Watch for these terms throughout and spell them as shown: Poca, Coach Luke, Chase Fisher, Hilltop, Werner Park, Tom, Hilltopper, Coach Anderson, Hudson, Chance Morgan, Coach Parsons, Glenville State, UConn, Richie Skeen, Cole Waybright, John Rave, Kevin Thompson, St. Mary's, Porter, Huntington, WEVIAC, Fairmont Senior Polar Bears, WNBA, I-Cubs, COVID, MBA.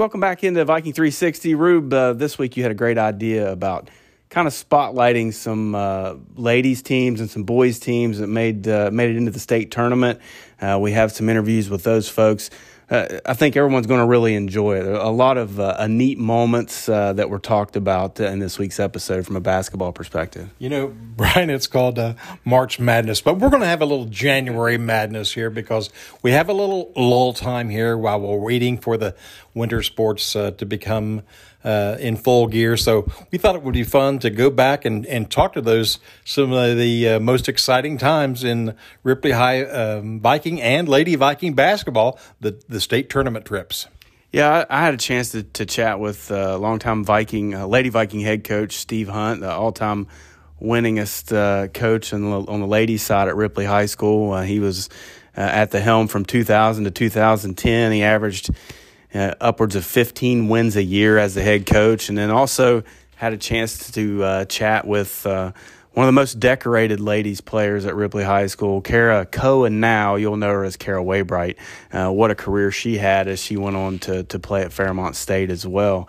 Welcome back into Viking 360. Rube, this week you had a great idea about kind of spotlighting some ladies teams and some boys teams that made it into the state tournament. We have some interviews with those folks. I think everyone's going to really enjoy it. A lot of neat moments that were talked about in this week's episode from a basketball perspective. You know, Brian, it's called March Madness, but we're going to have a little January Madness here because we have a little lull time here while we're waiting for the winter sports to become in full gear. So we thought it would be fun to go back and talk to some of the most exciting times in Ripley High Viking and Lady Viking basketball, the state tournament trips. Yeah, I had a chance to chat with longtime Viking, Lady Viking head coach Steve Hunt, the all-time winningest coach on the ladies' side at Ripley High School. He was at the helm from 2000 to 2010. He averaged upwards of 15 wins a year as the head coach, and then also had a chance to chat with one of the most decorated ladies players at Ripley High School, Kara Cohen. Now you'll know her as Kara Waybright. What a career she had as she went on to play at Fairmont State as well.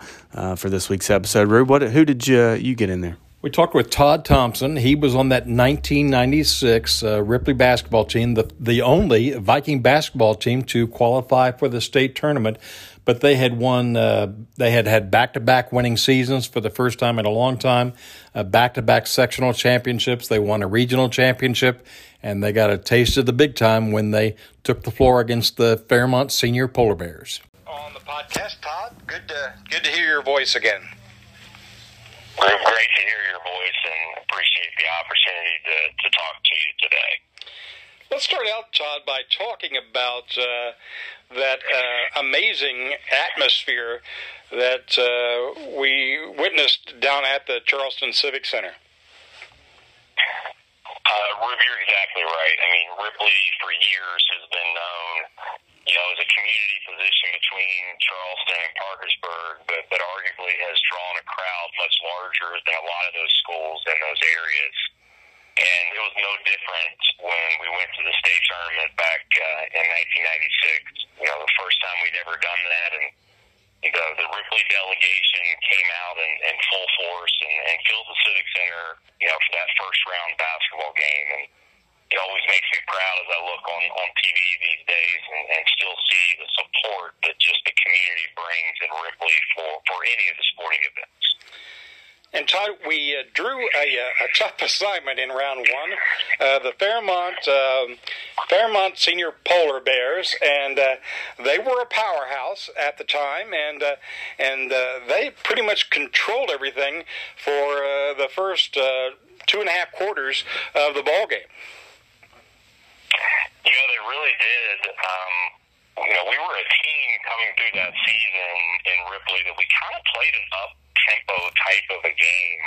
For this week's episode, Rube, who did you get in there? We talked with Todd Thompson. He was on that 1996 Ripley basketball team, the only Viking basketball team to qualify for the state tournament. But they had won. They had had back-to-back winning seasons for the first time in a long time. Back-to-back sectional championships. They won a regional championship, and they got a taste of the big time when they took the floor against the Fairmont Senior Polar Bears. On the podcast, Todd, good to hear your voice again. Great to hear your voice, and appreciate the opportunity to talk to you today. Let's start out, Todd, by talking about that amazing atmosphere that we witnessed down at the Charleston Civic Center. Rube, you're exactly right. I mean, Ripley for years has been known, you know, as a community position between Charleston and Parkersburg, but arguably has drawn a crowd much larger than a lot of those schools in those areas. And it was no different when we went to the state tournament back in 1996. You know, the first time we'd ever done that, and you know, the Ripley delegation came out in full force and filled the Civic Center, you know, for that first round basketball game. And it always makes me proud as I look on TV these days and still see the support that just the community brings in Ripley for any of the sporting events. And, Todd, we drew a tough assignment in round one, the Fairmont Senior Polar Bears, and they were a powerhouse at the time, and they pretty much controlled everything for the first 2.5 quarters of the ball game. You know, they really did. You know, we were a team coming through that season in Ripley that we kind of played an up-tempo type of a game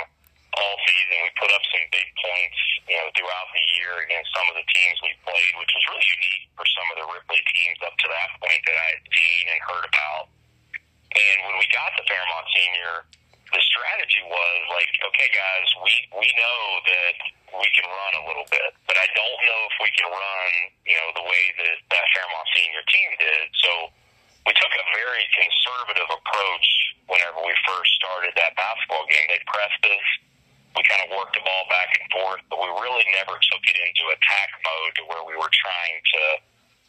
all season. We put up some big points, you know, throughout the year against some of the teams we played, which was really unique for some of the Ripley teams up to that point that I had seen and heard about. And when we got to Fairmont Senior, the strategy was like, okay, guys, we know that we can run a little bit, but I don't know if we can run, you know, the way that Fairmont Senior team did. So we took a very conservative approach whenever we first started that basketball game. They pressed us. We kind of worked the ball back and forth, but we really never took it into attack mode to where we were trying to,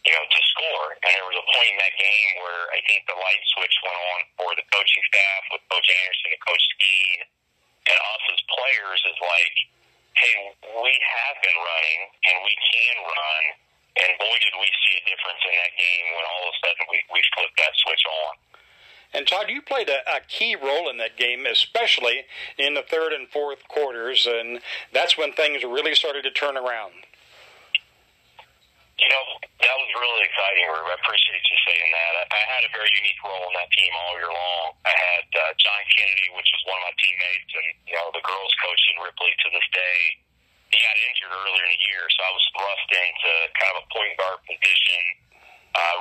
you know, to score. And there was a point in that game where I think the light switch went on for the coaching staff with Coach Anderson and Coach Skeen and us as players is like, hey, we have been running and we can run. And boy, did we see a difference in that game when all of a sudden we flipped that switch on. And, Todd, you played a key role in that game, especially in the third and fourth quarters, and that's when things really started to turn around. You know, that was really exciting, Rube. I appreciate you saying that. I had a very unique role in that team all year long. I had John Kennedy, which was one of my teammates, and, you know, the girls coach in Ripley to this day. He got injured earlier in the year, so I was thrust into kind of a point guard position.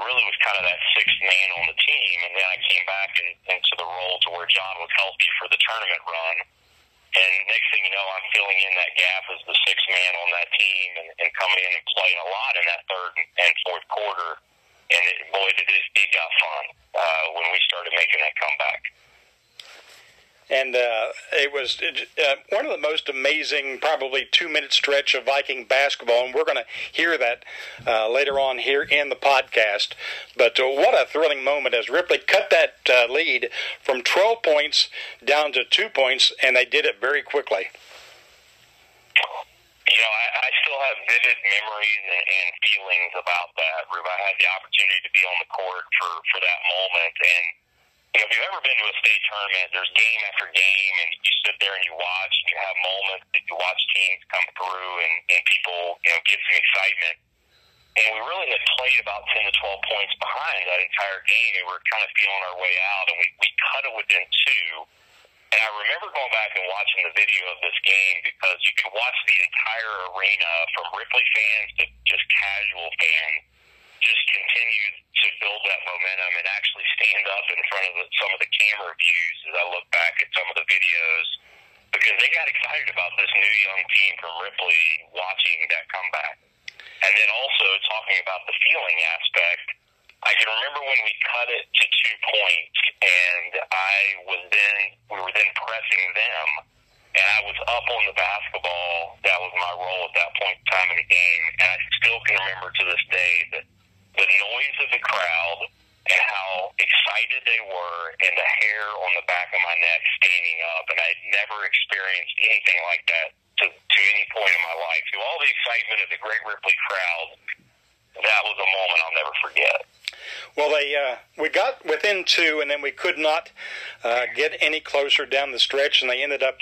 Really was kind of that sixth man on the team, and then I came back into the role to where John was healthy for the tournament run. And next thing you know, I'm filling in that gap as the sixth man on that team and coming in and playing a lot in that third and fourth quarter. And, boy, it got fun when we started making that Saturday was one of the most amazing, probably 2-minute stretch of Viking basketball, and we're going to hear that later on here in the podcast. But what a thrilling moment as Ripley cut that lead from 12 points down to 2 points, and they did it very quickly. You know, I still have vivid memories and feelings about that, Rube. I had the opportunity to be on the court for that moment, and you know, if you've ever been to a state tournament, there's game after game, and you sit there and you watch, and you have moments that you watch teams come through, and people, you know, get some excitement. And we really had played about 10 to 12 points behind that entire game, and we were kind of feeling our way out, and we cut it within two. And I remember going back and watching the video of this game because you could watch the entire arena, from Ripley fans to just casual fans, just continued to build that momentum and actually stand up in front of some of the camera views as I look back at some of the videos, because they got excited about this new young team from Ripley watching that comeback. And then also talking about the feeling aspect, I can remember when we cut it to 2 points, and we were then pressing them, and I was up on the basketball. That was my role at that point in time in the game, and I still can remember to this day that the noise of the crowd and how excited they were, and the hair on the back of my neck standing up, and I had never experienced anything like that to any point in my life. Through all the excitement of the great Ripley crowd, that was a moment I'll never forget. Well, we got within two, and then we could not get any closer down the stretch, and they ended up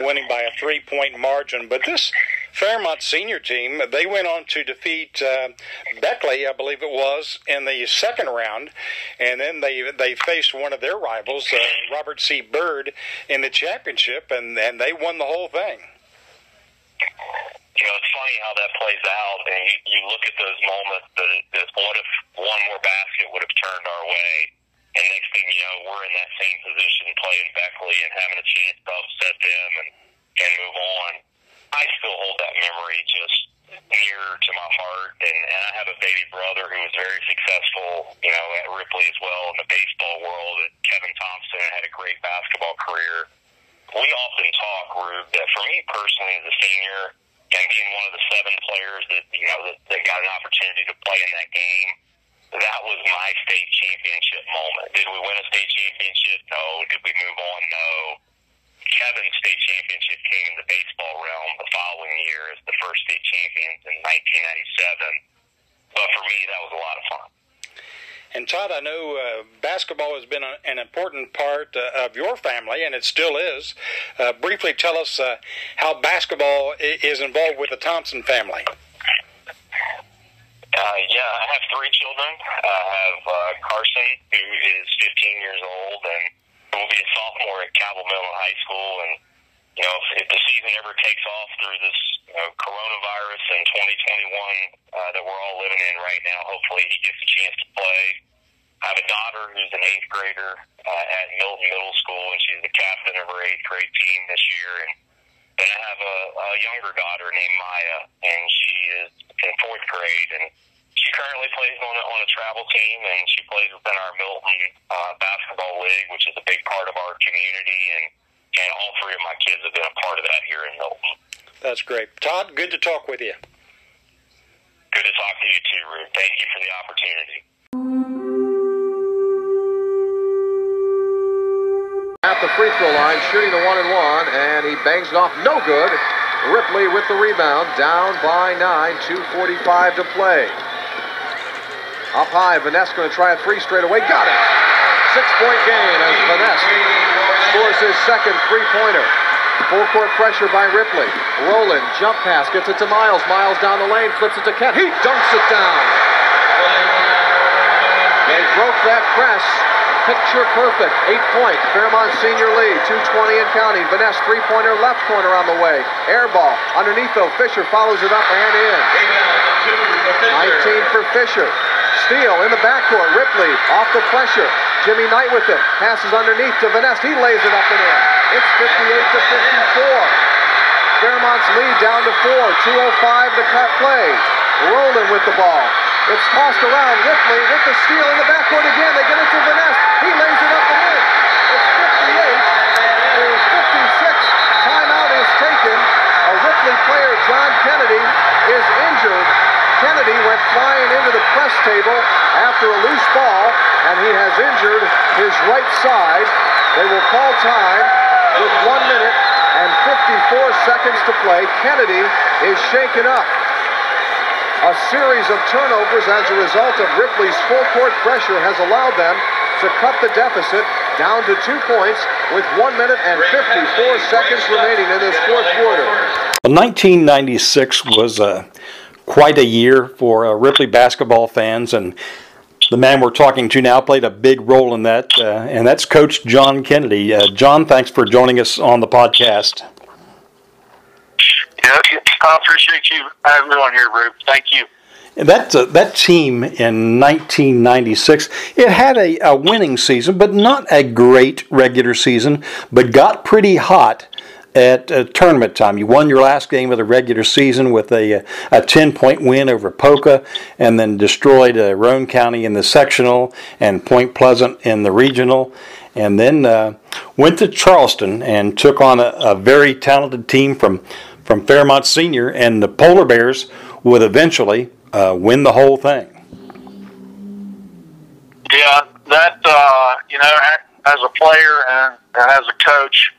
winning by a 3-point margin. But this Fairmont senior team, they went on to defeat Beckley, I believe it was, in the second round, and then they faced one of their rivals, Robert C. Bird, in the championship, and they won the whole thing. You know, it's funny how that plays out, and you look at those moments that what if one more basket would have turned our way, and next thing you know, we're in that same position playing Beckley and having a chance to upset them and move on. I still hold that memory just near to my heart, and I have a baby brother who was very successful, you know, at Ripley as well in the baseball world. Kevin Thompson had a great basketball career. We often talk, Rube, that for me personally as a senior, and being one of the 7 players that, you know, that got an opportunity to play in that game, that was my state championship moment. Did we win a state championship? No. Did we move on? No. Kevin's state championship came in the baseball realm the following year as the first state champions in 1997. But for me, that was a lot of fun. And Todd, I know basketball has been an important part of your family, and it still is. Briefly tell us how basketball is involved with the Thompson family. I have 3 children. I have Carson, who is 15 years old, and will be a sophomore at Capel Mill High School. And, you know, if the season ever takes off through this coronavirus and 2021 that we're all living in right now, hopefully he gets a chance to play. I have a daughter who's an 8th grader at Milton Middle School, and she's the captain of her 8th grade team this year. And then I have a younger daughter named Maya, and she is in 4th grade, and she currently plays on a travel team, and she plays within our Milton basketball league, which is a big part of our community, and all 3 of my kids have been a part of that here in Milton. That's great. Todd, good to talk with you. Good to talk to you too, Rube. Thank you for the opportunity. At the free throw line, shooting the 1-and-1, and he bangs it off. No good. Ripley with the rebound. Down by 9, 2:45 to play. Up high, Vaness going to try a three straight away. Got it. 6-point gain as Vaness scores his second three-pointer. Full-court pressure by Ripley. Roland, jump pass, gets it to Miles. Miles down the lane, flips it to Kent. He dunks it down. They broke that press. Picture perfect. 8-point. Fairmont senior lead. 2:20 and counting. Vaness, three-pointer, left corner on the way. Air ball. Underneath, though, Fisher follows it up and in. 19 for Fisher. Steal in the backcourt. Ripley off the pressure. Jimmy Knight with it. Passes underneath to Vaness. He lays it up and in. It's 58-54. Fairmont's lead down to 4. 2:05 to cut play. Roland with the ball. It's tossed around. Ripley with the steal in the backcourt again. They get it to Vaness. He lays it up and in. It's 58-56. John Kennedy is injured. Kennedy went flying into the press table after a loose ball, and he has injured his right side. They will call time with 1 minute and 54 seconds to play. Kennedy is shaken up. A series of turnovers as a result of Ripley's full-court pressure has allowed them to cut the deficit down to 2 points with 1 minute and 54 seconds remaining in this fourth quarter. 1996 was quite a year for Ripley basketball fans, and the man we're talking to now played a big role in that, and that's Coach John Kennedy. John, thanks for joining us on the podcast. Yeah, I appreciate you having on here, Rube. Thank you. And that team in 1996, it had a winning season, but not a great regular season, but got pretty hot at tournament time. You won your last game of the regular season with a 10-point win over Poca, and then destroyed Roane County in the sectional and Point Pleasant in the regional, and then went to Charleston and took on a very talented team from Fairmont Senior, and the Polar Bears would eventually win the whole thing. Yeah, that, as a player and as a coach,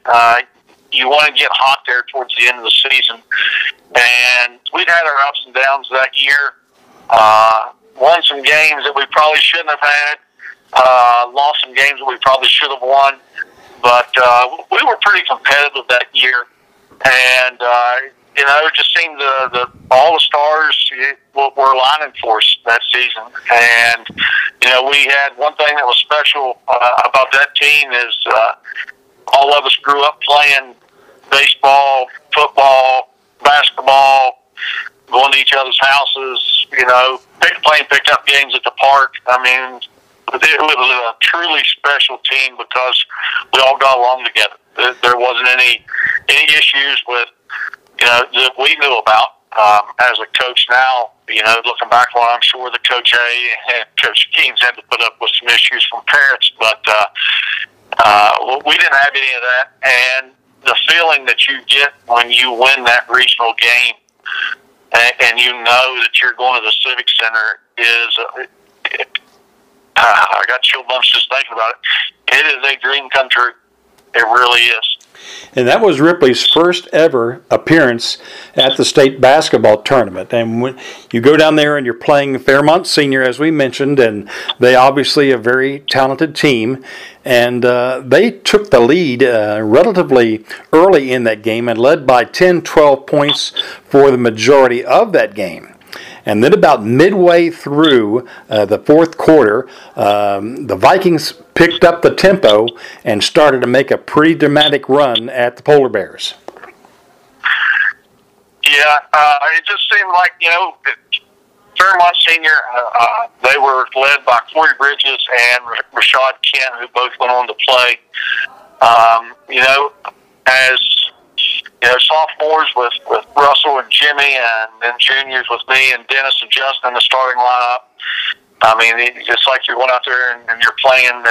you want to get hot there towards the end of the season. And we'd had our ups and downs that year. Won some games that we probably shouldn't have had. Lost some games that we probably should have won. But we were pretty competitive that year. And, it just seemed all the stars were aligning for us that season. And, we had one thing that was special about that team is all of us grew up playing baseball, football, basketball, going to each other's houses, playing pickup games at the park. I mean, it was a truly special team because we all got along together. There wasn't any issues with, that we knew about. As a coach now, looking back on, I'm sure that Coach A and Coach Skeen had to put up with some issues from parents, but we didn't have any of that. And the feeling that you get when you win that regional game, and you know that you're going to the Civic Center is. I got chill bumps just thinking about it. It is a dream come true. It really is. And that was Ripley's first ever appearance at the state basketball tournament. And when you go down there and you're playing Fairmont Senior, as we mentioned, and they obviously a very talented team. And they took the lead relatively early in that game and led by 10-12 points for the majority of that game. And then about midway through the fourth quarter, the Vikings picked up the tempo and started to make a pretty dramatic run at the Polar Bears. Yeah, it just seemed like, Fairmont Senior, they were led by Corey Bridges and Rashad Kent, who both went on to play. Sophomores with Russell and Jimmy, and then juniors with me and Dennis and Justin in the starting lineup. I mean, it's just like you're going out there and you're playing in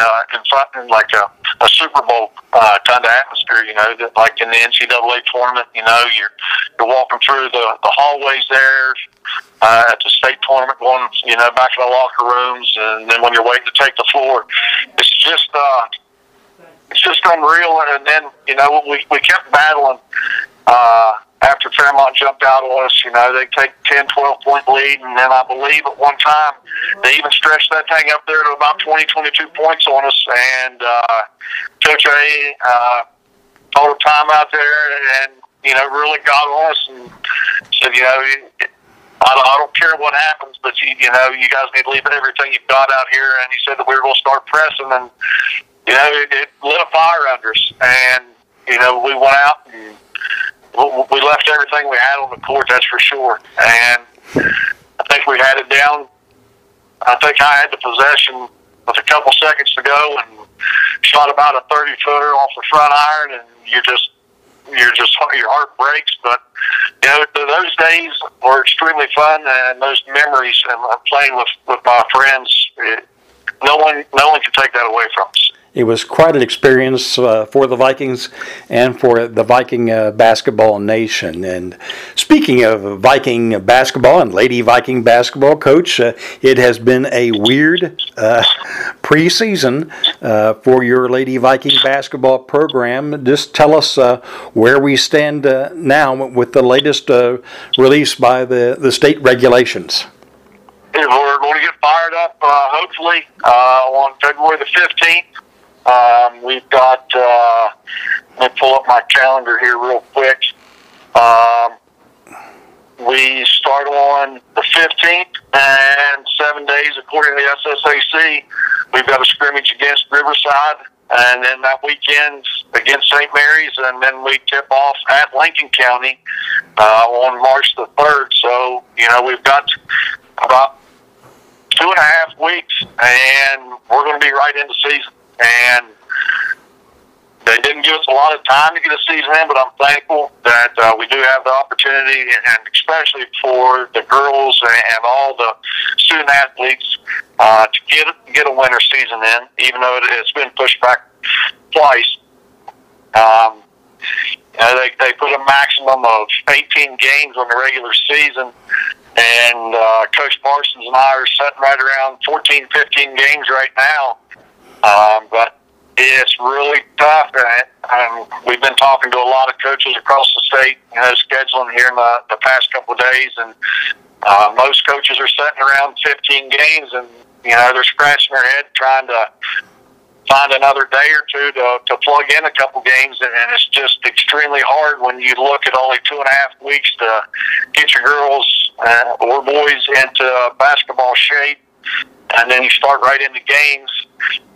front in like a Super Bowl kind of atmosphere, that like in the NCAA tournament, you're walking through the hallways there at the state tournament, going, back in the locker rooms, and then when you're waiting to take the floor, it's just. It's just unreal, and then, we kept battling after Fairmont jumped out on us. They take 10, 12-point lead, and then I believe at one time they even stretched that thing up there to about 20, 22 points on us, and Coach A called a timeout there and, really got on us and said, I don't care what happens, but, you guys need to leave everything you've got out here, and he said that we were going to start pressing, and it lit a fire under us, and, we went out and we left everything we had on the court, that's for sure. And I think we had it down. I think I had the possession with a couple seconds to go and shot about a 30-footer off the front iron, and your heart breaks. But, those days were extremely fun, and those memories and playing with my friends, no one can take that away from us. It was quite an experience for the Vikings and for the Viking basketball nation. And speaking of Viking basketball and Lady Viking basketball, Coach, it has been a weird preseason for your Lady Viking basketball program. Just tell us where we stand now with the latest release by the state regulations. We're going to get fired up, hopefully, on February the 15th. We've got, let me pull up my calendar here real quick. We start on the 15th, and 7 days, according to the SSAC, we've got a scrimmage against Riverside, and then that weekend against St. Mary's, and then we tip off at Lincoln County on March the 3rd. So, you know, we've got about 2.5 weeks, and we're going to be right into season. And they didn't give us a lot of time to get a season in, but I'm thankful that we do have the opportunity, and especially for the girls and all the student athletes to get a winter season in, even though it's been pushed back twice. They put a maximum of 18 games on the regular season, and Coach Parsons and I are sitting right around 14, 15 games right now. But it's really tough, and we've been talking to a lot of coaches across the state, you know, scheduling here in the past couple of days, and most coaches are sitting around 15 games, and, you know, they're scratching their head trying to find another day or two to plug in a couple games, and it's just extremely hard when you look at only 2.5 weeks to get your girls or boys into basketball shape. And then you start right into games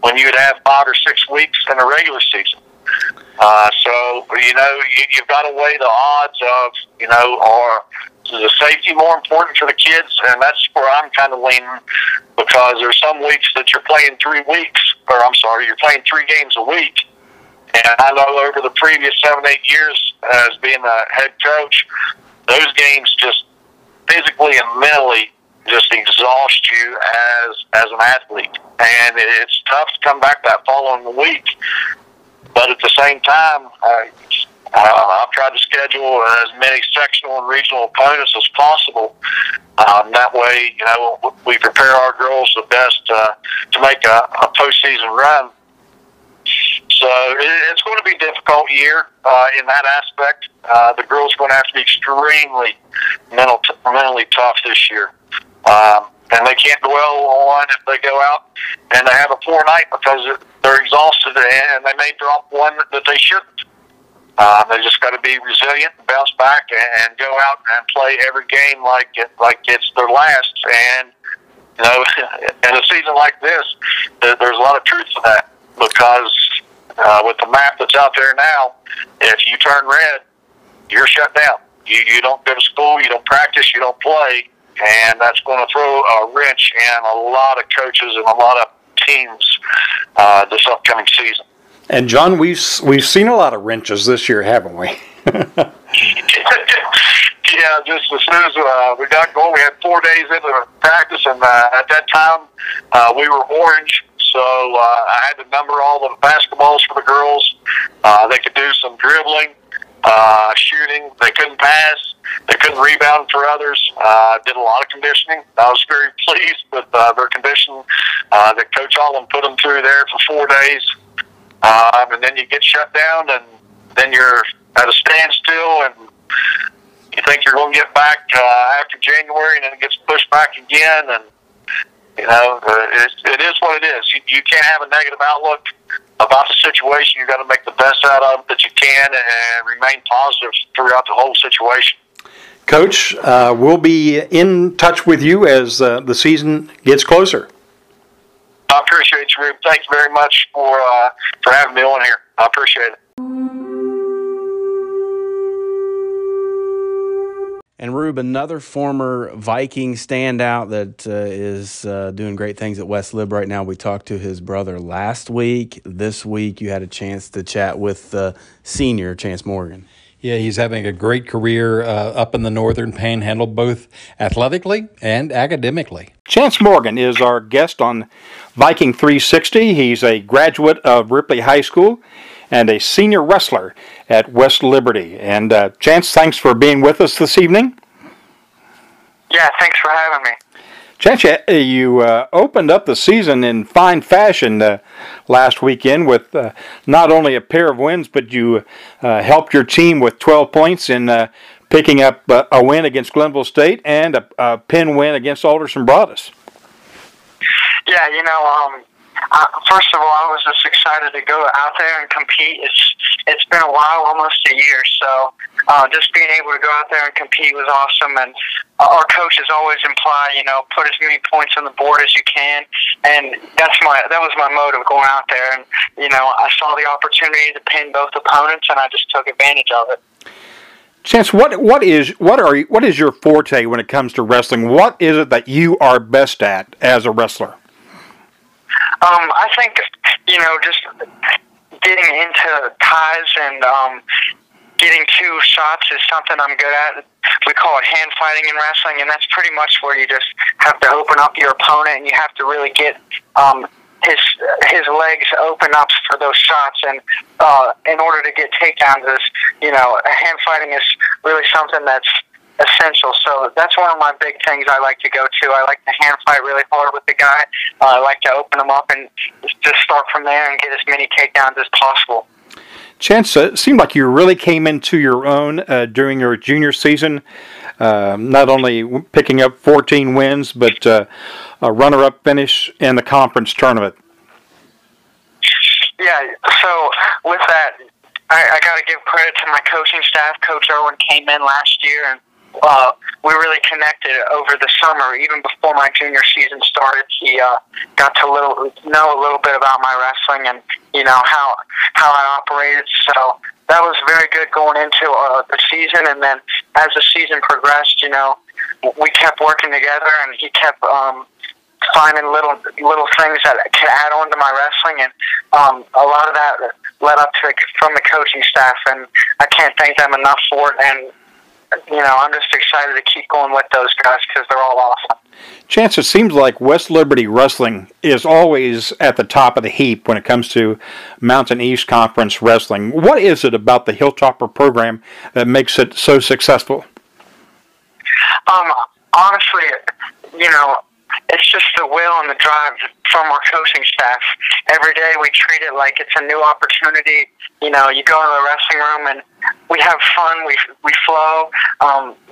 when you'd have 5 or 6 weeks in a regular season. So, you know, you've got to weigh the odds of, you know, are the safety more important for the kids? And that's where I'm kind of leaning, because there's some weeks that you're playing 3 weeks, or I'm sorry, you're playing 3 games a week. And I know over the previous 7, 8 years as being a head coach, those games just physically and mentally just exhaust you as an athlete, and it's tough to come back that following week. But at the same time, I've tried to schedule as many sectional and regional opponents as possible. That way, you know, we prepare our girls the best to make a postseason run. So it's going to be a difficult year in that aspect. The girls are going to have to be extremely mentally tough this year. And they can't dwell on if they go out and they have a poor night, because they're exhausted and they may drop one that they shouldn't. They just got to be resilient, bounce back, and go out and play every game like it's their last. And, you know, in a season like this, there's a lot of truth to that, because with the map that's out there now, if you turn red, you're shut down. You don't go to school, you don't practice, you don't play. And that's going to throw a wrench in a lot of coaches and a lot of teams this upcoming season. And, John, we've seen a lot of wrenches this year, haven't we? Yeah, just as soon as we got going, we had 4 days into practice, and at that time we were orange. So I had to number all the basketballs for the girls. They could do some dribbling, shooting. They couldn't pass. They couldn't rebound for others. Did a lot of conditioning. I was very pleased with their conditioning that Coach Allen put them through there for 4 days. And then you get shut down, and then you're at a standstill, and you think you're going to get back after January, and then it gets pushed back again. And, you know, it is what it is. You can't have a negative outlook about the situation. You've got to make the best out of it that you can, and remain positive throughout the whole situation. Coach, we'll be in touch with you as the season gets closer. I appreciate you, Rube. Thanks very much for having me on here. I appreciate it. And, Rube, another former Viking standout that is doing great things at West Lib right now. We talked to his brother last week. This week you had a chance to chat with the senior, Chance Morgan. Yeah, he's having a great career up in the Northern Panhandle, both athletically and academically. Chance Morgan is our guest on Viking 360. He's a graduate of Ripley High School and a senior wrestler at West Liberty. And Chance, thanks for being with us this evening. Yeah, thanks for having me. Chance, you opened up the season in fine fashion last weekend with not only a pair of wins, but you helped your team with 12 points in picking up a win against Glenville State and a pin win against Alderson Broaddus. Yeah, you know, first of all, I was just excited to go out there and compete. It's been a while, almost a year, so just being able to go out there and compete was awesome. And our coaches always imply, you know, put as many points on the board as you can, and that was my motive going out there. And you know, I saw the opportunity to pin both opponents, and I just took advantage of it. Chance, what is your forte when it comes to wrestling? What is it that you are best at as a wrestler? I think, you know, just getting into ties and getting two shots is something I'm good at. We call it hand fighting in wrestling, and that's pretty much where you just have to open up your opponent and you have to really get his legs open up for those shots. And in order to get takedowns, is, you know, hand fighting is really something that's essential. So that's one of my big things I like to go to. I like to hand fight really hard with the guy. I like to open him up and just start from there and get as many takedowns as possible. Chance, it seemed like you really came into your own during your junior season, not only picking up 14 wins, but a runner-up finish in the conference tournament. Yeah, so with that, I got to give credit to my coaching staff. Coach Irwin came in last year, and we really connected over the summer. Even before my junior season started, he got to know a little bit about my wrestling and, you know, how I operated. So that was very good going into the season. And then as the season progressed, you know, we kept working together, and he kept finding little things that could add on to my wrestling, and a lot of that led up to it from the coaching staff, and I can't thank them enough for it. And you know, I'm just excited to keep going with those guys because they're all awesome. Chance, it seems like West Liberty wrestling is always at the top of the heap when it comes to Mountain East Conference wrestling. What is it about the Hilltopper program that makes it so successful? Honestly, you know, it's just the will and the drive from our coaching staff. Every day we treat it like it's a new opportunity. You know, you go into the wrestling room and we have fun, we flow.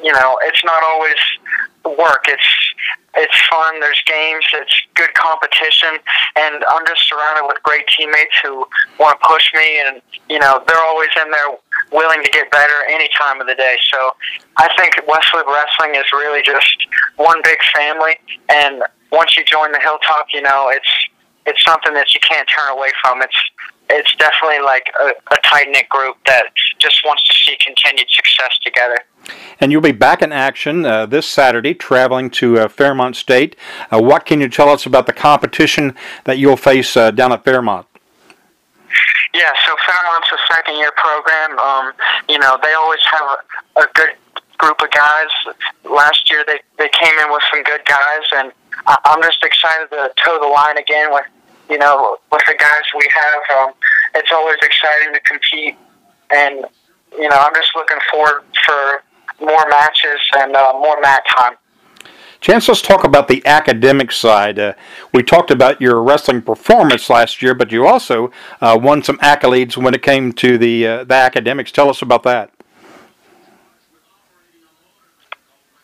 You know, it's not always work. It's fun. There's games. It's good competition, and I'm just surrounded with great teammates who want to push me, and you know, they're always in there willing to get better any time of the day. So I think Westwood Wrestling is really just one big family, and once you join the Hilltop, you know, it's something that you can't turn away from. It's definitely like a tight-knit group that just wants to see continued success together. And you'll be back in action this Saturday, traveling to Fairmont State. What can you tell us about the competition that you'll face down at Fairmont? Yeah, so Fairmont's a second-year program. You know, they always have a good group of guys. Last year they came in with some good guys, and I'm just excited to toe the line again with, you know, with the guys we have. It's always exciting to compete, and, you know, I'm just looking forward for more matches and more mat time. Chance, let's talk about the academic side. We talked about your wrestling performance last year, but you also won some accolades when it came to the academics. Tell us about that.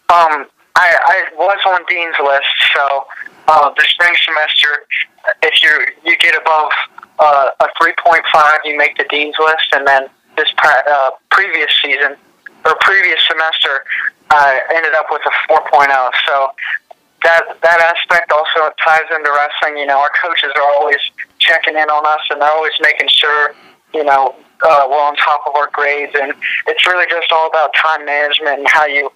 I was on Dean's list, so the spring semester, if you get above a 3.5, you make the Dean's list, and then this previous season, or previous semester, I ended up with a 4.0. So that aspect also ties into wrestling. You know, our coaches are always checking in on us, and they're always making sure, you know, we're on top of our grades. And it's really just all about time management and how you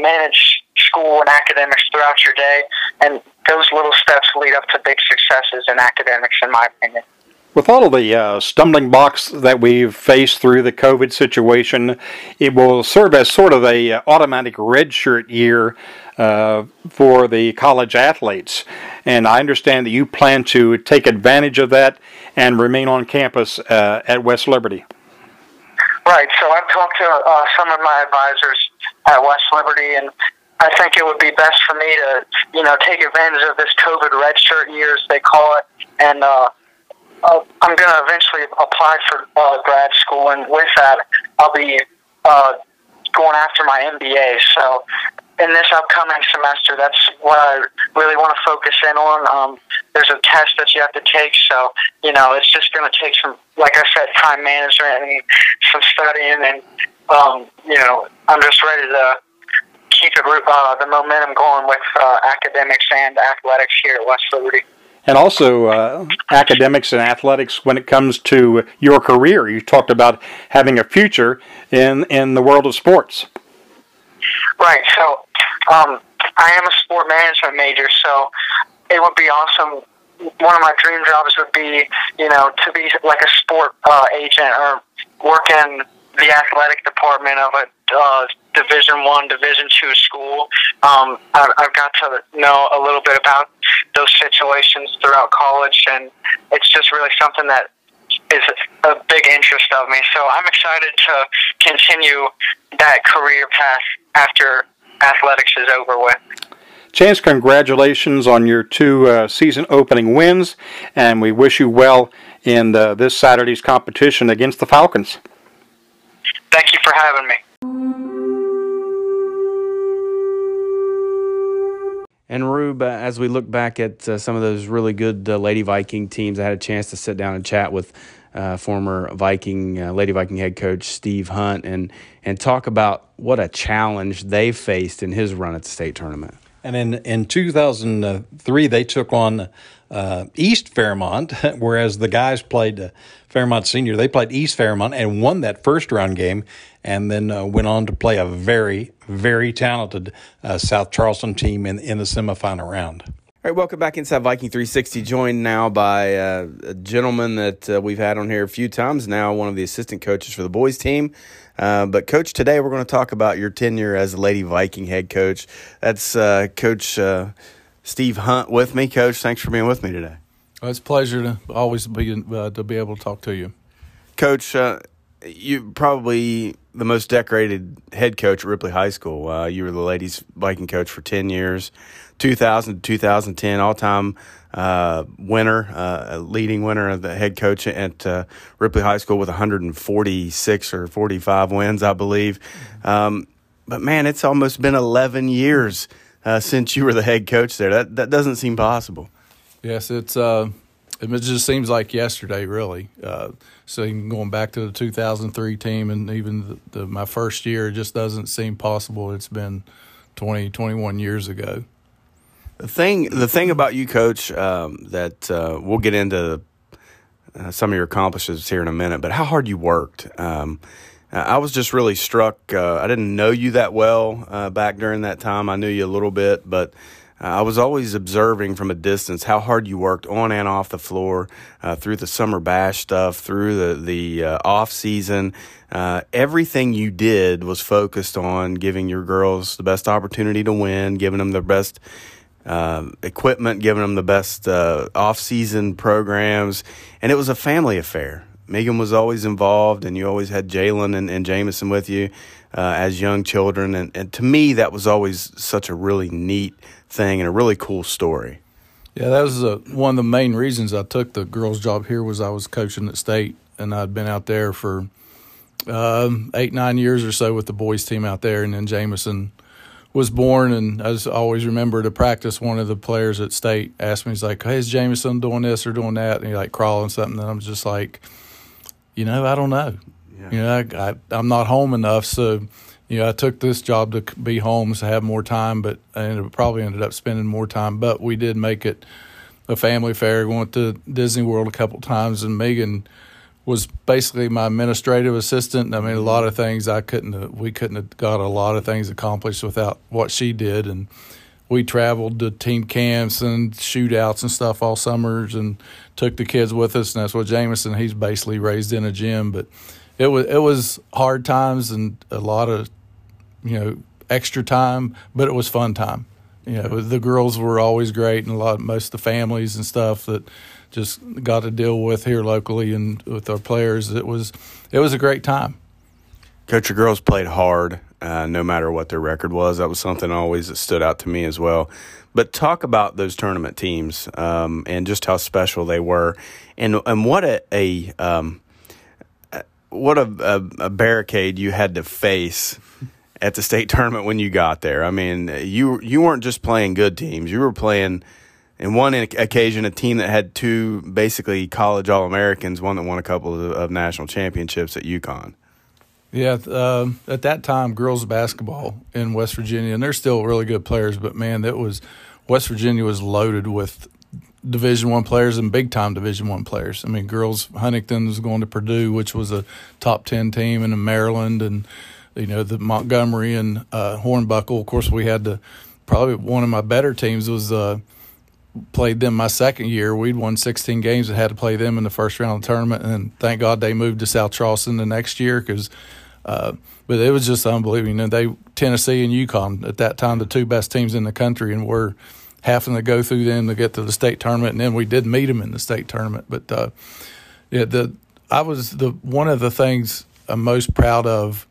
manage school and academics throughout your day. And those little steps lead up to big successes in academics, in my opinion. With all of the stumbling blocks that we've faced through the COVID situation, it will serve as sort of a automatic redshirt year for the college athletes. And I understand that you plan to take advantage of that and remain on campus at West Liberty. Right. So I've talked to some of my advisors at West Liberty, and I think it would be best for me to, take advantage of this COVID redshirt year, as they call it, and I'm going to eventually apply for grad school, and with that, I'll be going after my MBA. So in this upcoming semester, that's what I really want to focus in on. There's a test that you have to take, so, it's just going to take some, like I said, time management and some studying, and, I'm just ready to keep the momentum going with academics and athletics here at West Liberty. And also academics and athletics when it comes to your career. You talked about having a future in the world of sports. Right. So I am a sport management major, so it would be awesome. One of my dream jobs would be, to be like a sport agent or work in the athletic department of a Division I, Division II school. I've got to know a little bit about those situations throughout college, and it's just really something that is a big interest of me. So I'm excited to continue that career path after athletics is over with. Chance, congratulations on your two season opening wins, and we wish you well in this Saturday's competition against the Falcons. Thank you for having me. And Rube, as we look back at some of those really good Lady Viking teams, I had a chance to sit down and chat with former Viking Lady Viking head coach Steve Hunt and talk about what a challenge they faced in his run at the state tournament. And in 2003, they took on East Fairmont, whereas the guys played Fairmont Senior. They played East Fairmont and won that first round game, and then went on to play a very, very talented South Charleston team in the semifinal round. All right, welcome back inside Viking 360, joined now by a gentleman that we've had on here a few times now, one of the assistant coaches for the boys team. But, Coach, today we're going to talk about your tenure as a Lady Viking head coach. That's Coach Steve Hunt with me. Coach, thanks for being with me today. Well, it's a pleasure to always be able to talk to you. Coach, you're probably the most decorated head coach at Ripley High School. You were the Ladies Viking coach for 10 years. 2000 to 2010, all-time winner, leading winner of the head coach at Ripley High School with 146 or 45 wins, I believe. But, man, it's almost been 11 years since you were the head coach there. That doesn't seem possible. Yes, it just seems like yesterday, really. So going back to the 2003 team and even my first year, it just doesn't seem possible. It's been 20, 21 years ago. The thing about you, Coach, that we'll get into some of your accomplishments here in a minute, but how hard you worked. I was just really struck. I didn't know you that well back during that time. I knew you a little bit, but I was always observing from a distance how hard you worked on and off the floor, through the summer bash stuff, through the off season. Everything you did was focused on giving your girls the best opportunity to win, giving them the best equipment, giving them the best off-season programs, and it was a family affair. Megan was always involved, and you always had Jalen and Jameson with you as young children, and to me that was always such a really neat thing and a really cool story. Yeah, that was one of the main reasons I took the girls' job here was I was coaching at state, and I'd been out there for 8-9 years or so with the boys' team out there, and then Jameson was born, and I just always remember to practice. One of the players at state asked me, he's like, hey, is Jameson doing this or doing that? And he like crawling something, and I'm just like, I don't know. Yeah. I'm not home enough, so, I took this job to be home, to have more time, but I probably ended up spending more time. But we did make it a family affair. We went to Disney World a couple times, and Megan was basically my administrative assistant. I mean, a lot of things we couldn't have got a lot of things accomplished without what she did. And we traveled to team camps and shootouts and stuff all summers and took the kids with us. And that's what Jameson, he's basically raised in a gym. But it was hard times and a lot of, extra time, but it was fun time. The girls were always great, and most of the families and stuff that just got to deal with here locally and with our players. It was a great time. Coach, your girls played hard, no matter what their record was. That was something always that stood out to me as well. But talk about those tournament teams and just how special they were, and what a barricade you had to face at the state tournament when you got there. I mean, you weren't just playing good teams. You were playing, in one occasion, a team that had two basically college All-Americans, one that won a couple of national championships at UConn. Yeah, at that time, girls basketball in West Virginia, and they're still really good players, but, man, West Virginia was loaded with Division I players and big-time Division I players. I mean, girls, Huntington was going to Purdue, which was a top 10 team, and in Maryland, and, the Montgomery and Hornbuckle. Of course, we had to – probably one of my better teams was played them my second year. We'd won 16 games and had to play them in the first round of the tournament, and thank God they moved to South Charleston the next year but it was just unbelievable. Tennessee and UConn at that time, the two best teams in the country, and we're having to go through them to get to the state tournament, and then we did meet them in the state tournament. But one of the things I'm most proud of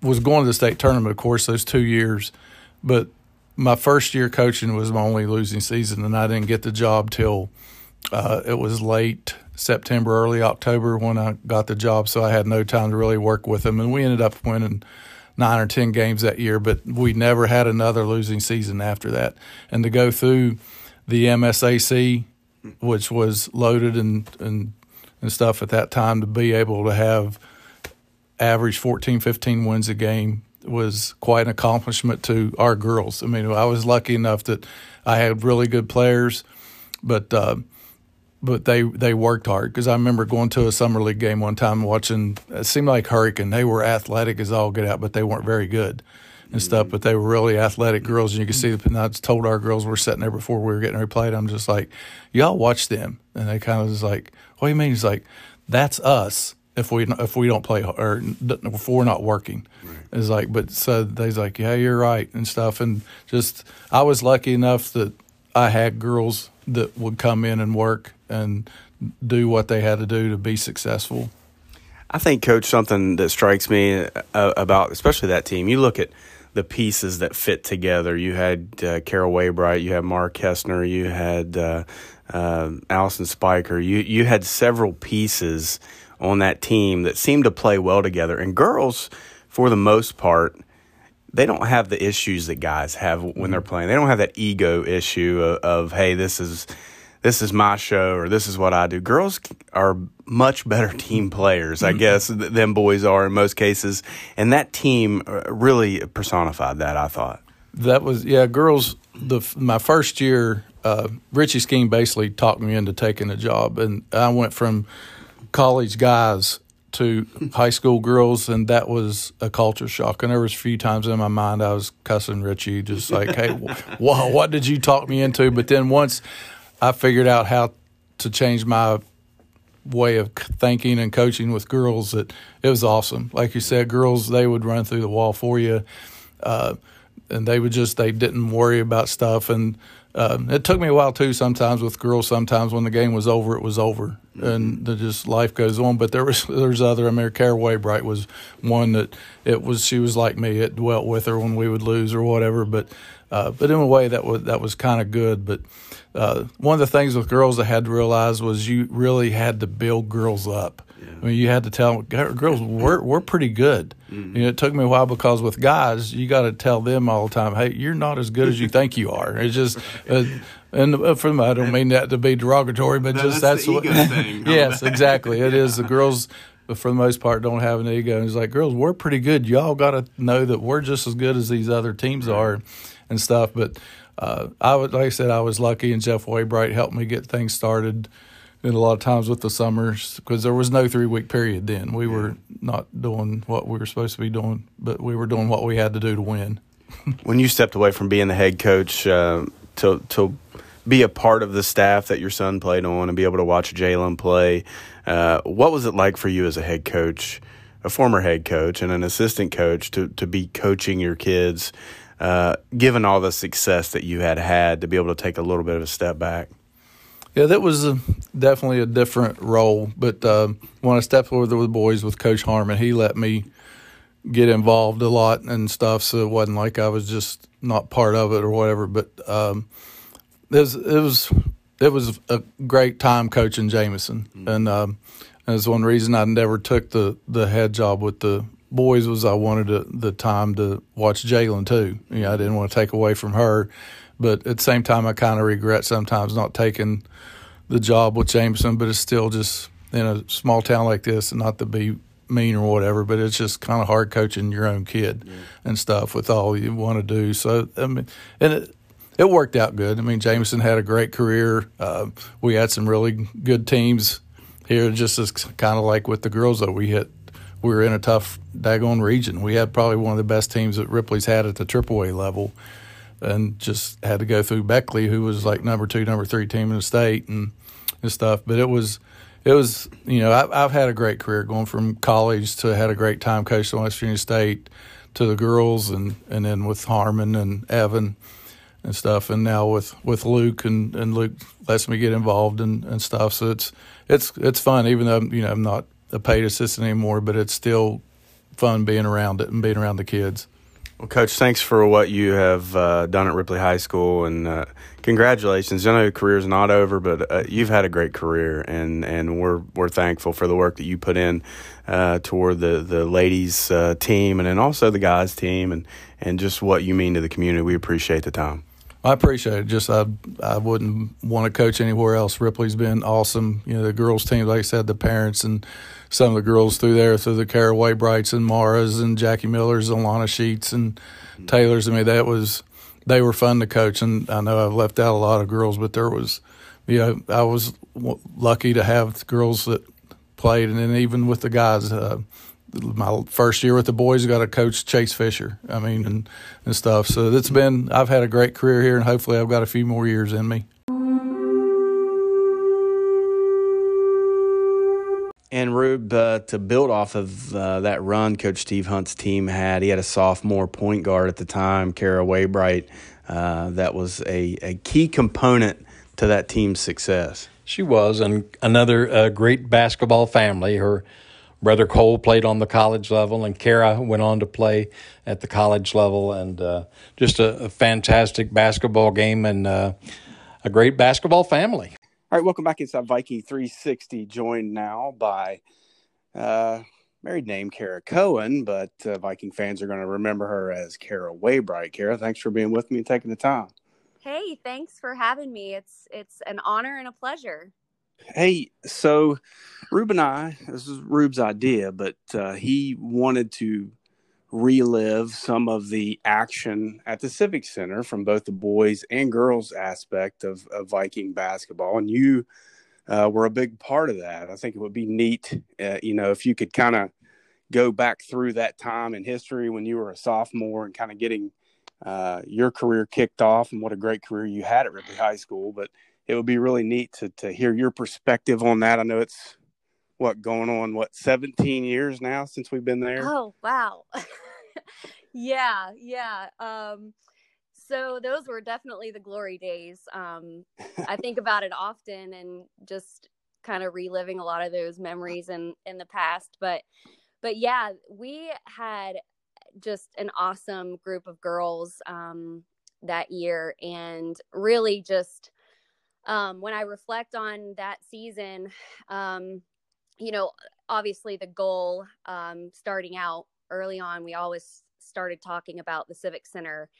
was going to the state tournament, of course, those 2 years, but my first year coaching was my only losing season, and I didn't get the job till it was late September, early October when I got the job, so I had no time to really work with them. And we ended up winning 9 or 10 games that year, but we never had another losing season after that. And to go through the MSAC, which was loaded and stuff at that time, to be able to have average 14, 15 wins a game was quite an accomplishment to our girls. I mean, I was lucky enough that I had really good players, but they worked hard, because I remember going to a summer league game one time watching, it seemed like Hurricane. They were athletic as all get out, but they weren't very good and stuff, but they were really athletic girls, and you could see and I just told our girls, we're sitting there before we were getting replayed, I'm just like, y'all watch them. And they kind of was like, what do you mean? He's like, that's us. If we don't play or if we're not working, right. It's like, but so they's like, yeah, you're right and stuff. And just, I was lucky enough that I had girls that would come in and work and do what they had to do to be successful. I think, Coach, something that strikes me about especially that team, you look at the pieces that fit together. You had Kara Waybright, you had Mark Kessner, you had Allison Spiker. You had several pieces on that team that seemed to play well together. And girls, for the most part, they don't have the issues that guys have when they're playing. They don't have that ego issue of hey, this is my show or this is what I do. Girls are much better team players, I guess, than boys are in most cases. And that team really personified that, I thought. That was, yeah, girls, my first year, Richie Skeen basically talked me into taking a job. And I went from college guys to high school girls, and that was a culture shock. And there was a few times in my mind I was cussing Richie, just like, hey, what did you talk me into? But then once I figured out how to change my way of thinking and coaching with girls, it was awesome. Like you said, girls, they would run through the wall for you, and they didn't worry about stuff. And it took me a while too. Sometimes with girls, sometimes when the game was over, it was over, and just life goes on. But there's other. I mean, Kara Waybright was one that she was like me. It dwelt with her when we would lose or whatever. But in a way that was kind of good. But one of the things with girls I had to realize was you really had to build girls up. Yeah. I mean, you had to tell girls, we're pretty good. Mm-hmm. It took me a while, because with guys, you got to tell them all the time, hey, you're not as good as you think you are. It's just, and for me, I don't mean that to be derogatory, but that's the ego thing. Yes, exactly. It is. The girls, for the most part, don't have an ego. And it's like, girls, we're pretty good. Y'all got to know that we're just as good as these other teams are and stuff. But like I said, I was lucky, and Jeff Waybright helped me get things started. And a lot of times with the summers, because there was no 3-week period then. We were not doing what we were supposed to be doing, but we were doing what we had to do to win. When you stepped away from being the head coach to be a part of the staff that your son played on and be able to watch Jalen play, what was it like for you as a head coach, a former head coach and an assistant coach, to be coaching your kids, given all the success that you had, to be able to take a little bit of a step back? Yeah, that was definitely a different role. But when I stepped over with the boys with Coach Harmon, he let me get involved a lot and stuff, so it wasn't like I was just not part of it or whatever. But it was a great time coaching Jameson, and it's one reason I never took the head job with the boys was I wanted the time to watch Jalen too. You know, I didn't want to take away from her. But at the same time, I kind of regret sometimes not taking the job with Jameson, but it's still just in a small town like this, and not to be mean or whatever, but it's just kind of hard coaching your own kid and stuff with all you want to do. So, I mean, and it worked out good. I mean, Jameson had a great career. We had some really good teams here, just as kind of like with the girls that we were in a tough daggone region. We had probably one of the best teams that Ripley's had at the AAA level, and just had to go through Beckley, who was like number 2, number 3 team in the state and stuff. But it was you know, I've had a great career going from college to had a great time coaching at West Virginia State to the girls and then with Harmon and Evan and stuff, and now with Luke and Luke lets me get involved and stuff. So it's fun, even though, you know, I'm not a paid assistant anymore, but it's still fun being around it and being around the kids. Well, Coach, thanks for what you have done at Ripley High School, and congratulations. I know your career's not over, but you've had a great career, and we're thankful for the work that you put in toward the ladies' team, and then also the guys' team, and just what you mean to the community. We appreciate the time. I appreciate it. Just I wouldn't want to coach anywhere else. Ripley's been awesome. You know, the girls' team, like I said, the parents and some of the girls through the Kara Waybrights and Maras and Jackie Millers and Alana Sheets and Taylors. I mean, they were fun to coach. And I know I've left out a lot of girls, but there was, you know, I was lucky to have girls that played. And then even with the guys, my first year with the boys, I got to coach Chase Fisher, I mean, and stuff. So it's been, I've had a great career here, and hopefully I've got a few more years in me. And, Rube, to build off of that run Coach Steve Hunt's team had, he had a sophomore point guard at the time, Kara Waybright, that was a key component to that team's success. She was, and another great basketball family. Her brother Cole played on the college level, and Kara went on to play at the college level, and just a fantastic basketball game and a great basketball family. All right, welcome back inside Viking 360, joined now by married name Kara Cohen, but Viking fans are going to remember her as Kara Waybright. Kara, thanks for being with me and taking the time. Hey, thanks for having me. It's an honor and a pleasure. Hey, so Rube and I, this is Rube's idea, but he wanted to relive some of the action at the Civic Center from both the boys and girls aspect of Viking basketball. And you were a big part of that. I think it would be neat, you know, if you could kind of go back through that time in history when you were a sophomore and kind of getting your career kicked off, and what a great career you had at Ripley High School. But it would be really neat to hear your perspective on that. I know it's, going on 17 years now since we've been there? Oh, wow. Yeah. So those were definitely the glory days. I think about it often and just kind of reliving a lot of those memories in the past. But yeah, we had just an awesome group of girls that year, and really just when I reflect on that season, you know, obviously the goal, starting out early on, we always started talking about the Civic Center,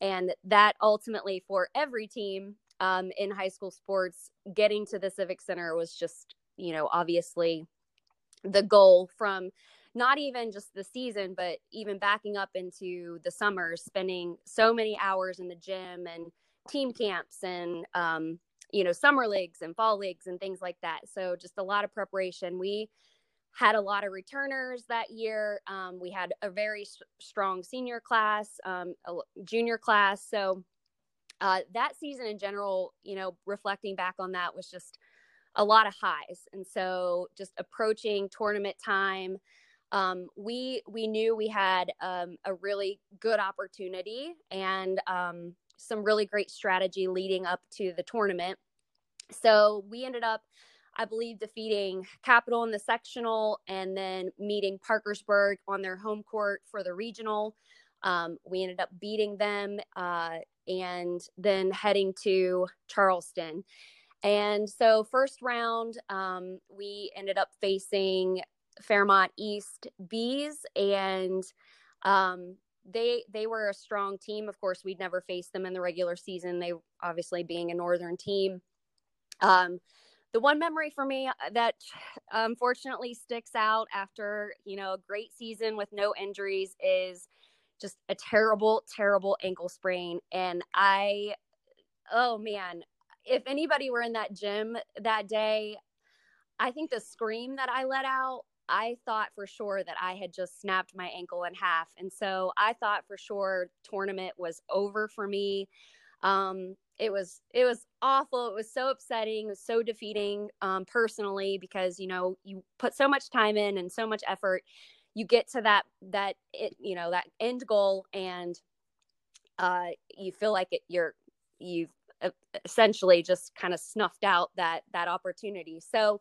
and that ultimately for every team, in high school sports, getting to the Civic Center was just, you know, obviously the goal from not even just the season, but even backing up into the summer, spending so many hours in the gym and team camps and, you know, summer leagues and fall leagues and things like that. So just a lot of preparation. We had a lot of returners that year. We had a very strong senior class, junior class. So that season in general, you know, reflecting back on that was just a lot of highs. And so just approaching tournament time, we knew we had a really good opportunity and some really great strategy leading up to the tournament. So we ended up, I believe, defeating Capitol in the sectional and then meeting Parkersburg on their home court for the regional. We ended up beating them and then heading to Charleston. And so first round, we ended up facing Fairmont East Bees, and they were a strong team. Of course, we'd never faced them in the regular season. They obviously being a northern team. The one memory for me that unfortunately sticks out after, you know, a great season with no injuries is just a terrible, terrible ankle sprain. And oh man, if anybody were in that gym that day, I think the scream that I let out, I thought for sure that I had just snapped my ankle in half. And so I thought for sure tournament was over for me. It was awful. It was so upsetting. It was so defeating, personally, because, you know, you put so much time in and so much effort, you get to that end goal, and you feel like you've essentially just kind of snuffed out that opportunity. So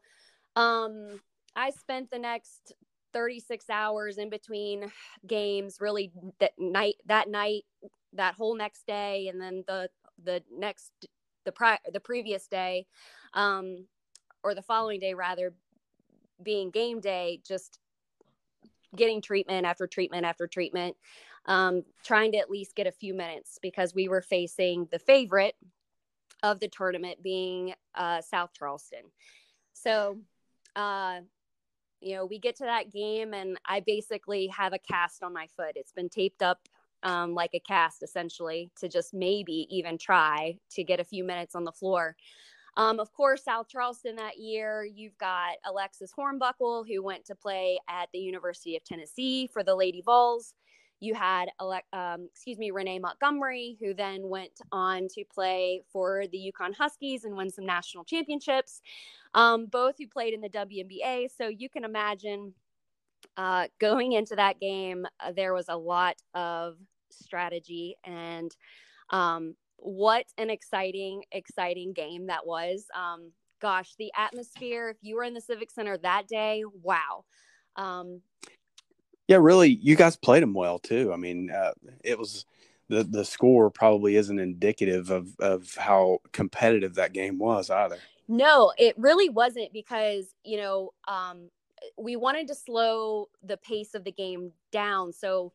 I spent the next 36 hours in between games, really that night, that whole next day, and then the previous day, or the following day rather, being game day, just getting treatment after treatment after treatment, trying to at least get a few minutes, because we were facing the favorite of the tournament, being South Charleston. So, you know, we get to that game and I basically have a cast on my foot. It's been taped up like a cast, essentially, to just maybe even try to get a few minutes on the floor. Of course, South Charleston that year, you've got Alexis Hornbuckle, who went to play at the University of Tennessee for the Lady Vols. You had, Renee Montgomery, who then went on to play for the Yukon Huskies and won some national championships, both who played in the WNBA. So you can imagine going into that game, there was a lot of strategy, and what an exciting game that was. Gosh, the atmosphere, if you were in the Civic Center that day, wow. Yeah, really, you guys played them well too. I mean, it was the score probably isn't indicative of how competitive that game was either. No, it really wasn't, because, you know, we wanted to slow the pace of the game down. So,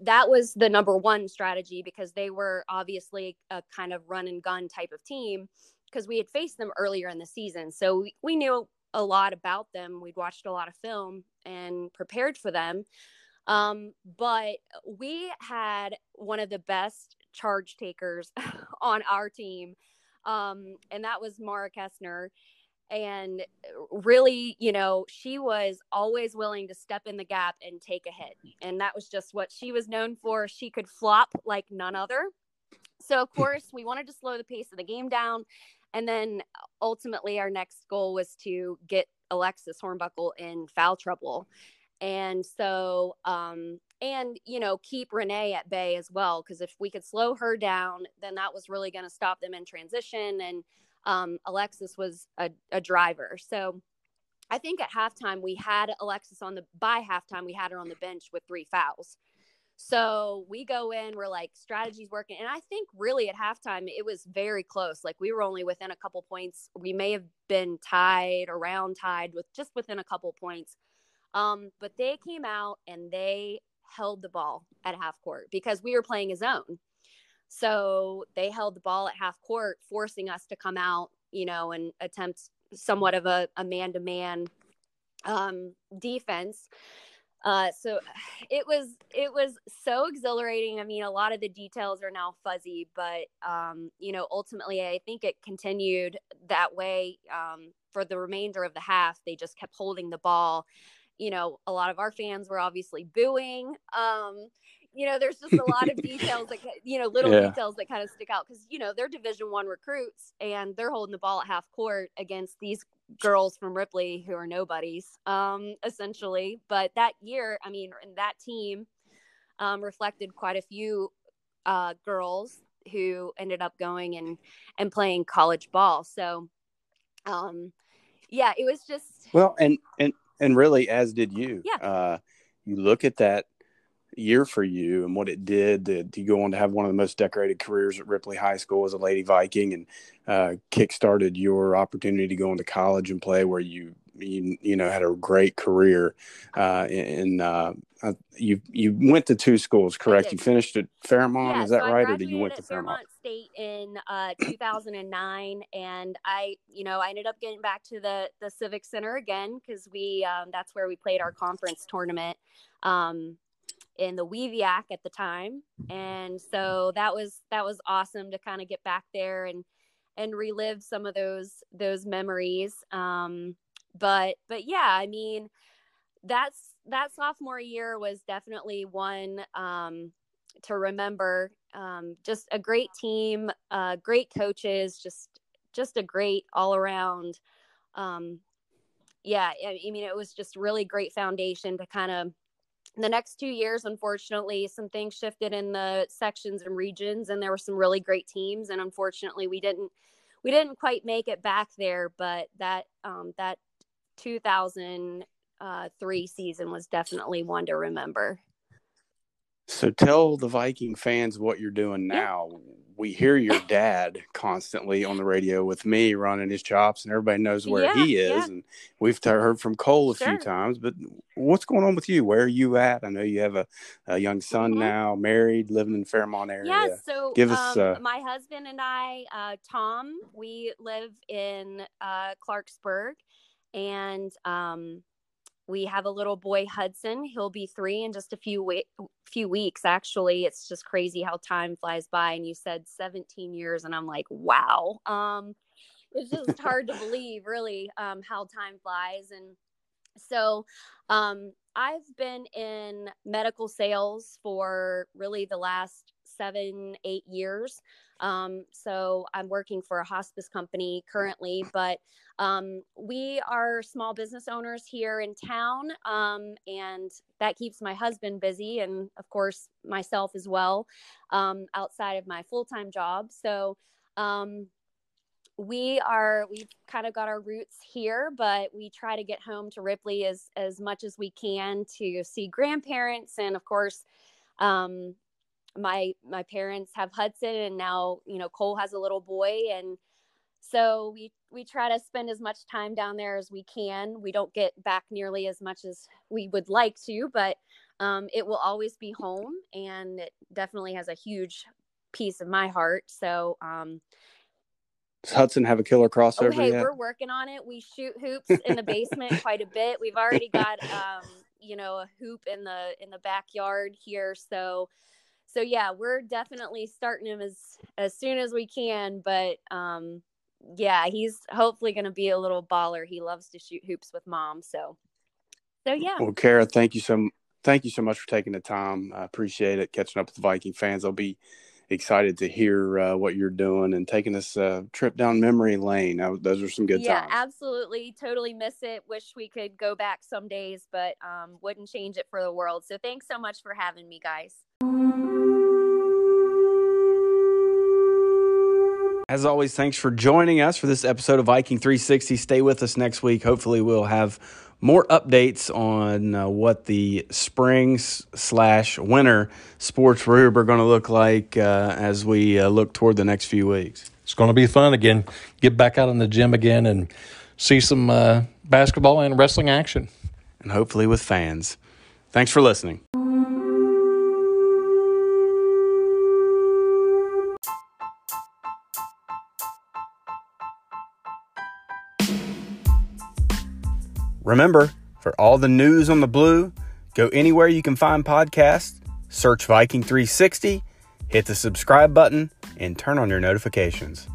that was the number one strategy, because they were obviously a kind of run and gun type of team, because we had faced them earlier in the season. So we knew a lot about them. We'd watched a lot of film and prepared for them. But we had one of the best charge takers on our team. And that was Mara Kessner. And really, you know, she was always willing to step in the gap and take a hit. And that was just what she was known for. She could flop like none other. So, of course, we wanted to slow the pace of the game down. And then ultimately our next goal was to get Alexis Hornbuckle in foul trouble. And so, and, you know, keep Renee at bay as well, because if we could slow her down, then that was really going to stop them in transition. And Alexis was a driver. So I think at halftime we had Alexis on the bench with 3 fouls. So we go in, we're like, strategy's working. And I think really at halftime, it was very close. Like, we were only within a couple points. We may have been tied with just within a couple points. But they came out and they held the ball at half court, because we were playing a zone. So they held the ball at half court, forcing us to come out, you know, and attempt somewhat of a man-to-man defense. So it was so exhilarating. I mean, a lot of the details are now fuzzy, but, you know, ultimately I think it continued that way, for the remainder of the half. They just kept holding the ball. You know, a lot of our fans were obviously booing, you know, there's just a lot of details that, you know, little details that kind of stick out because, you know, they're Division I recruits and they're holding the ball at half court against these girls from Ripley who are nobodies, essentially. But that year, I mean, and that team reflected quite a few girls who ended up going and playing college ball. So, yeah, it was just. Well, and really, as did you. Yeah. You look at that year for you and what it did to go on to have one of the most decorated careers at Ripley High School as a Lady Viking, and kick-started your opportunity to go into college and play where you know, had a great career. You went to two schools, correct? You finished at Fairmont, is that so right? Or did you went to Fairmont State in 2009, and I ended up getting back to the Civic Center again because we that's where we played our conference tournament in the WEVIAC at the time. And so that was awesome to kind of get back there and relive some of those memories. But yeah, I mean, that sophomore year was definitely one, to remember, just a great team, great coaches, just a great all around. I mean, it was just really great foundation to kind of, the next 2 years, unfortunately, some things shifted in the sections and regions, and there were some really great teams. And unfortunately, we didn't quite make it back there. But that 2003 season was definitely one to remember. So tell the Viking fans what you're doing now. Yeah. We hear your dad constantly on the radio with me running his chops, and everybody knows where he is. Yeah. And we've heard from Cole a few times, but what's going on with you? Where are you at? I know you have a young son now, married, living in Fairmont area. Yeah, so give us, my husband and I, Tom, we live in Clarksburg, and we have a little boy, Hudson. He'll be 3 in just a few weeks, actually. It's just crazy how time flies by. And you said 17 years, and I'm like, wow. It's just hard to believe, really, how time flies. And so I've been in medical sales for really the last 7-8 years. So I'm working for a hospice company currently, but we are small business owners here in town, and that keeps my husband busy, and of course myself as well, outside of my full-time job. So we've kind of got our roots here, but we try to get home to Ripley as much as we can to see grandparents, and of course my parents have Hudson, and now, you know, Cole has a little boy. And so we try to spend as much time down there as we can. We don't get back nearly as much as we would like to, but it will always be home, and it definitely has a huge piece of my heart. So, does Hudson have a killer crossover yet? We're working on it. We shoot hoops in the basement quite a bit. We've already got, you know, a hoop in the backyard here. So yeah, we're definitely starting him as soon as we can, but yeah, he's hopefully going to be a little baller. He loves to shoot hoops with mom, so yeah. Well, Kara, thank you so much for taking the time. I appreciate it, catching up with the Viking fans. I'll be excited to hear what you're doing and taking this trip down memory lane. Those are some good times. Yeah, absolutely. Totally miss it. Wish we could go back some days, but wouldn't change it for the world. So thanks so much for having me, guys. As always, thanks for joining us for this episode of Viking 360. Stay with us next week. Hopefully we'll have more updates on what the spring/winter sports rube are going to look like as we look toward the next few weeks. It's going to be fun again. Get back out in the gym again and see some basketball and wrestling action. And hopefully with fans. Thanks for listening. Remember, for all the news on the blue, Go anywhere you can find podcasts, search Viking 360, hit the subscribe button, and turn on your notifications.